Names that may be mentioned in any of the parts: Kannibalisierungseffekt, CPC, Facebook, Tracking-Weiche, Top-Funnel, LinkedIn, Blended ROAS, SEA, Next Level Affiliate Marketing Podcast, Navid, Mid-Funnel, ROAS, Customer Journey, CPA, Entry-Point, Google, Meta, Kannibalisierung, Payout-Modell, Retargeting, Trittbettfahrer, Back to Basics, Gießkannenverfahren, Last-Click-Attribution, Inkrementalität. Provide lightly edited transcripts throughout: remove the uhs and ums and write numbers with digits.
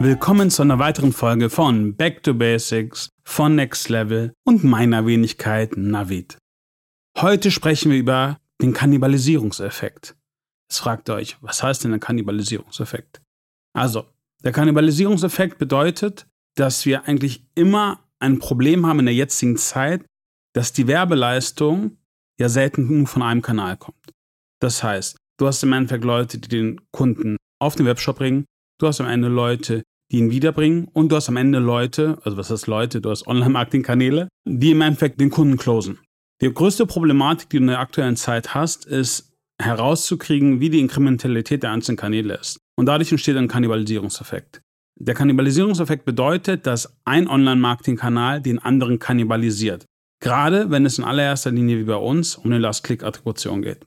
Willkommen zu einer weiteren Folge von Back to Basics, von Next Level und meiner Wenigkeit Navid. Heute sprechen wir über den Kannibalisierungseffekt. Jetzt fragt ihr euch, was heißt denn der Kannibalisierungseffekt? Also, der Kannibalisierungseffekt bedeutet, dass wir eigentlich immer ein Problem haben in der jetzigen Zeit, dass die Werbeleistung ja selten nur von einem Kanal kommt. Das heißt, du hast im Endeffekt Leute, die den Kunden auf den Webshop bringen, du hast am Ende Leute, die ihn wiederbringen und du hast am Ende Leute, also was heißt Leute, du hast Online-Marketing-Kanäle, die im Endeffekt den Kunden closen. Die größte Problematik, die du in der aktuellen Zeit hast, ist herauszukriegen, wie die Inkrementalität der einzelnen Kanäle ist. Und dadurch entsteht ein Kannibalisierungseffekt. Der Kannibalisierungseffekt bedeutet, dass ein Online-Marketing-Kanal den anderen kannibalisiert. Gerade wenn es in allererster Linie wie bei uns um eine Last-Click-Attribution geht.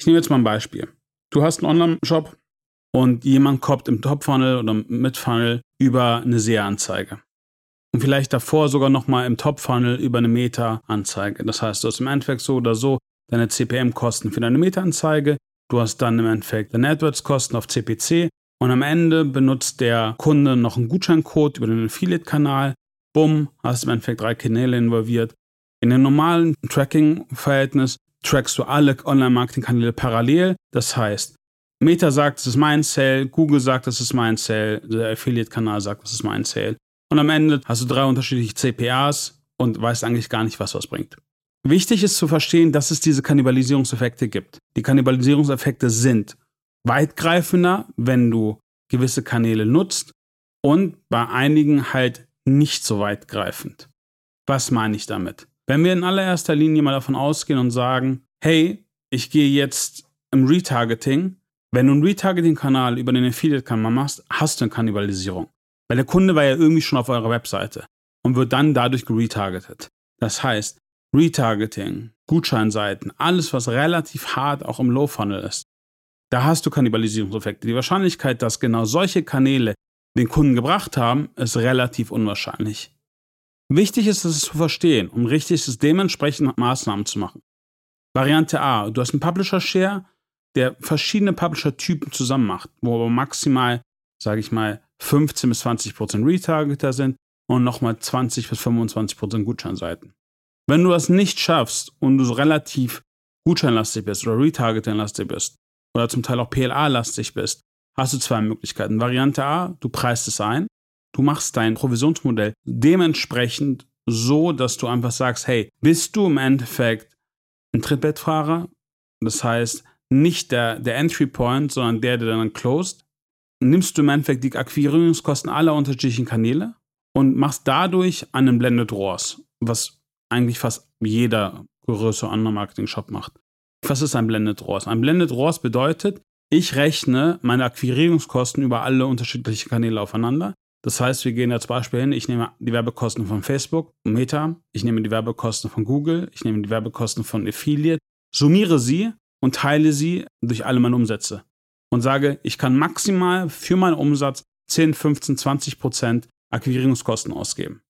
Ich nehme jetzt mal ein Beispiel. Du hast einen Online-Shop und jemand kommt im Top-Funnel oder im Mid-Funnel über eine SEA-Anzeige. Und vielleicht davor sogar nochmal im Top-Funnel über eine Meta-Anzeige. Das heißt, du hast im Endeffekt so oder so deine CPM-Kosten für deine Meta-Anzeige. Du hast dann im Endeffekt deine AdWords-Kosten auf CPC. Und am Ende benutzt der Kunde noch einen Gutscheincode über den Affiliate-Kanal. Bumm, hast im Endeffekt 3 Kanäle involviert. In dem normalen Tracking-Verhältnis trackst du alle Online-Marketing-Kanäle parallel. Das heißt, Meta sagt, es ist mein Sale, Google sagt, es ist mein Sale, der Affiliate-Kanal sagt, es ist mein Sale. Und am Ende hast du 3 unterschiedliche CPAs und weißt eigentlich gar nicht, was bringt. Wichtig ist zu verstehen, dass es diese Kannibalisierungseffekte gibt. Die Kannibalisierungseffekte sind weitgreifender, wenn du gewisse Kanäle nutzt und bei einigen halt nicht so weitgreifend. Was meine ich damit? Wenn wir in allererster Linie mal davon ausgehen und sagen, hey, ich gehe jetzt im Retargeting. Wenn du einen Retargeting-Kanal über den Affiliate-Kanal machst, hast du eine Kannibalisierung. Weil der Kunde war ja irgendwie schon auf eurer Webseite und wird dann dadurch geretargetet. Das heißt, Retargeting, Gutscheinseiten, alles, was relativ hart auch im Low-Funnel ist, da hast du Kannibalisierungseffekte. Die Wahrscheinlichkeit, dass genau solche Kanäle den Kunden gebracht haben, ist relativ unwahrscheinlich. Wichtig ist es zu verstehen, um richtig dementsprechend Maßnahmen zu machen. Variante A, du hast einen Publisher-Share, der verschiedene Publisher-Typen zusammen macht, wo aber maximal, sage ich mal, 15 bis 20% Retargeter sind und nochmal 20 bis 25% Gutscheinseiten. Wenn du das nicht schaffst und du so relativ gutscheinlastig bist oder retargeting-lastig bist oder zum Teil auch PLA-lastig bist, hast du 2 Möglichkeiten. Variante A, du preist es ein, du machst dein Provisionsmodell dementsprechend so, dass du einfach sagst, hey, bist du im Endeffekt ein Trittbettfahrer? Das heißt, nicht der Entry-Point, sondern der dann closed. Nimmst du im Endeffekt die Akquirierungskosten aller unterschiedlichen Kanäle und machst dadurch einen Blended ROAS, was eigentlich fast jeder größere Online-Marketing-Shop macht. Was ist ein Blended ROAS? Ein Blended ROAS bedeutet, ich rechne meine Akquirierungskosten über alle unterschiedlichen Kanäle aufeinander. Das heißt, wir gehen da zum Beispiel hin, ich nehme die Werbekosten von Facebook, Meta, ich nehme die Werbekosten von Google, ich nehme die Werbekosten von Affiliate, summiere sie und teile sie durch alle meine Umsätze. Und sage, ich kann maximal für meinen Umsatz 10, 15, 20% Akquirierungskosten ausgeben.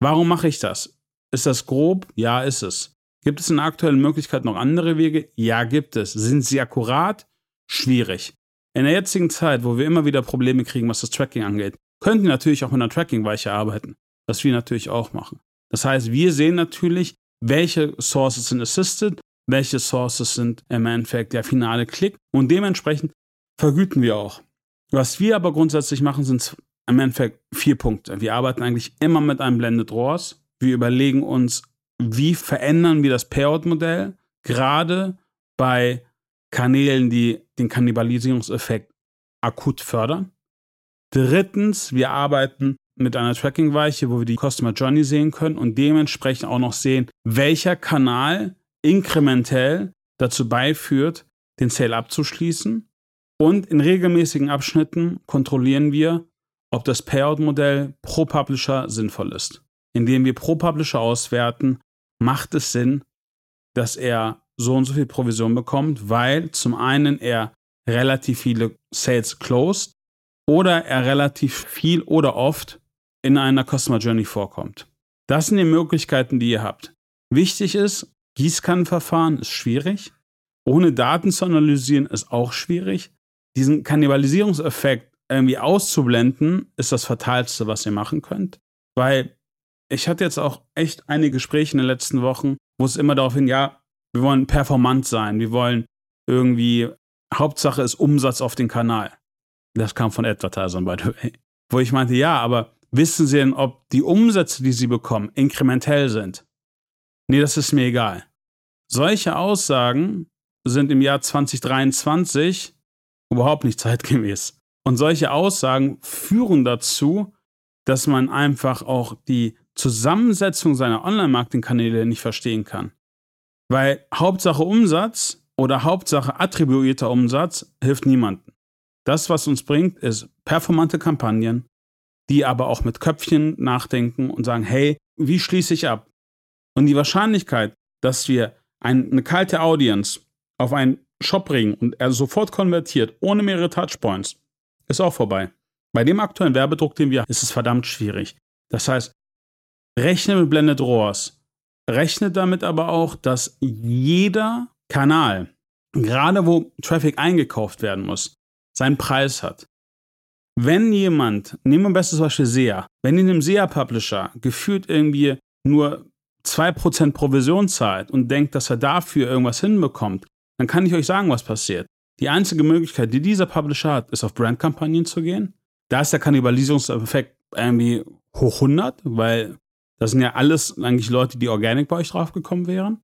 Warum mache ich das? Ist das grob? Ja, ist es. Gibt es in der aktuellen Möglichkeit noch andere Wege? Ja, gibt es. Sind sie akkurat? Schwierig. In der jetzigen Zeit, wo wir immer wieder Probleme kriegen, was das Tracking angeht, könnten wir natürlich auch mit einer Tracking-Weiche arbeiten, was wir natürlich auch machen. Das heißt, wir sehen natürlich, welche Sources sind assisted, welche Sources sind im Endeffekt der finale Klick und dementsprechend vergüten wir auch. Was wir aber grundsätzlich machen, sind im Endeffekt 4 Punkte. Wir arbeiten eigentlich immer mit einem Blended ROAS. Wir überlegen uns, wie verändern wir das Payout-Modell, gerade bei Kanälen, die den Kannibalisierungseffekt akut fördern. 3. Wir arbeiten mit einer Tracking-Weiche, wo wir die Customer Journey sehen können und dementsprechend auch noch sehen, welcher Kanal inkrementell dazu beiführt, den Sale abzuschließen. Und in regelmäßigen Abschnitten kontrollieren wir, ob das Payout-Modell pro Publisher sinnvoll ist. Indem wir pro Publisher auswerten, macht es Sinn, dass er so und so viel Provision bekommt, weil zum einen er relativ viele Sales closed oder er relativ viel oder oft in einer Customer Journey vorkommt. Das sind die Möglichkeiten, die ihr habt. Wichtig ist, Gießkannenverfahren ist schwierig. Ohne Daten zu analysieren ist auch schwierig. Diesen Kannibalisierungseffekt irgendwie auszublenden, ist das Fatalste, was ihr machen könnt. Weil ich hatte jetzt auch echt einige Gespräche in den letzten Wochen, wo es immer darauf hin, ja, wir wollen performant sein, wir wollen irgendwie, Hauptsache ist Umsatz auf den Kanal. Das kam von Advertisern, by the way. Wo ich meinte, ja, aber wissen Sie denn, ob die Umsätze, die Sie bekommen, inkrementell sind? Nee, das ist mir egal. Solche Aussagen sind im Jahr 2023 überhaupt nicht zeitgemäß. Und solche Aussagen führen dazu, dass man einfach auch die Zusammensetzung seiner Online-Marketing-Kanäle nicht verstehen kann. Weil Hauptsache Umsatz oder Hauptsache attribuierter Umsatz hilft niemandem. Das, was uns bringt, ist performante Kampagnen, die aber auch mit Köpfchen nachdenken und sagen, hey, wie schließe ich ab? Und die Wahrscheinlichkeit, dass wir eine kalte Audience auf einen Shop bringen und er sofort konvertiert, ohne mehrere Touchpoints, ist auch vorbei. Bei dem aktuellen Werbedruck, den wir haben, ist es verdammt schwierig. Das heißt, rechne mit Blended ROAS. Rechne damit aber auch, dass jeder Kanal, gerade wo Traffic eingekauft werden muss, seinen Preis hat. Wenn jemand, nehmen wir am besten zum Beispiel SEA, wenn in einem SEA-Publisher gefühlt irgendwie nur 2% Provision zahlt und denkt, dass er dafür irgendwas hinbekommt, dann kann ich euch sagen, was passiert. Die einzige Möglichkeit, die dieser Publisher hat, ist auf Brandkampagnen zu gehen. Da ist der Kannibalisierungseffekt irgendwie hoch 100, weil das sind ja alles eigentlich Leute, die organic bei euch draufgekommen wären.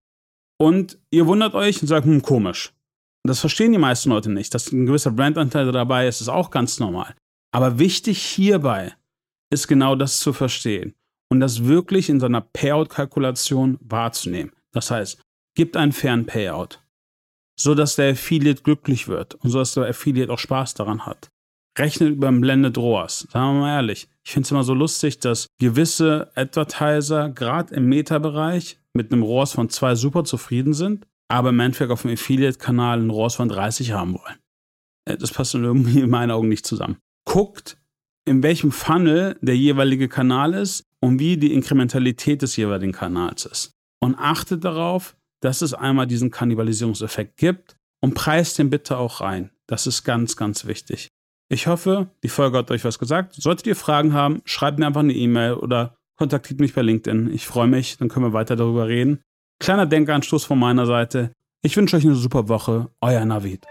Und ihr wundert euch und sagt, komisch. Das verstehen die meisten Leute nicht. Dass ein gewisser Brandanteil dabei ist, ist auch ganz normal. Aber wichtig hierbei ist genau das zu verstehen und das wirklich in seiner Payout-Kalkulation wahrzunehmen. Das heißt, gibt einen fairen Payout, sodass der Affiliate glücklich wird und sodass der Affiliate auch Spaß daran hat. Rechnet über ein Blended ROAS. Sagen wir mal ehrlich, ich finde es immer so lustig, dass gewisse Advertiser gerade im Meta-Bereich mit einem ROAS von 2 super zufrieden sind, aber im Endeffekt auf dem Affiliate-Kanal einen ROAS von 30 haben wollen. Das passt irgendwie in meinen Augen nicht zusammen. Guckt, in welchem Funnel der jeweilige Kanal ist und wie die Inkrementalität des jeweiligen Kanals ist. Und achtet darauf, dass es einmal diesen Kannibalisierungseffekt gibt und preist den bitte auch rein. Das ist ganz, ganz wichtig. Ich hoffe, die Folge hat euch was gesagt. Solltet ihr Fragen haben, schreibt mir einfach eine E-Mail oder kontaktiert mich bei LinkedIn. Ich freue mich, dann können wir weiter darüber reden. Kleiner Denkanstoß von meiner Seite. Ich wünsche euch eine super Woche. Euer Navid.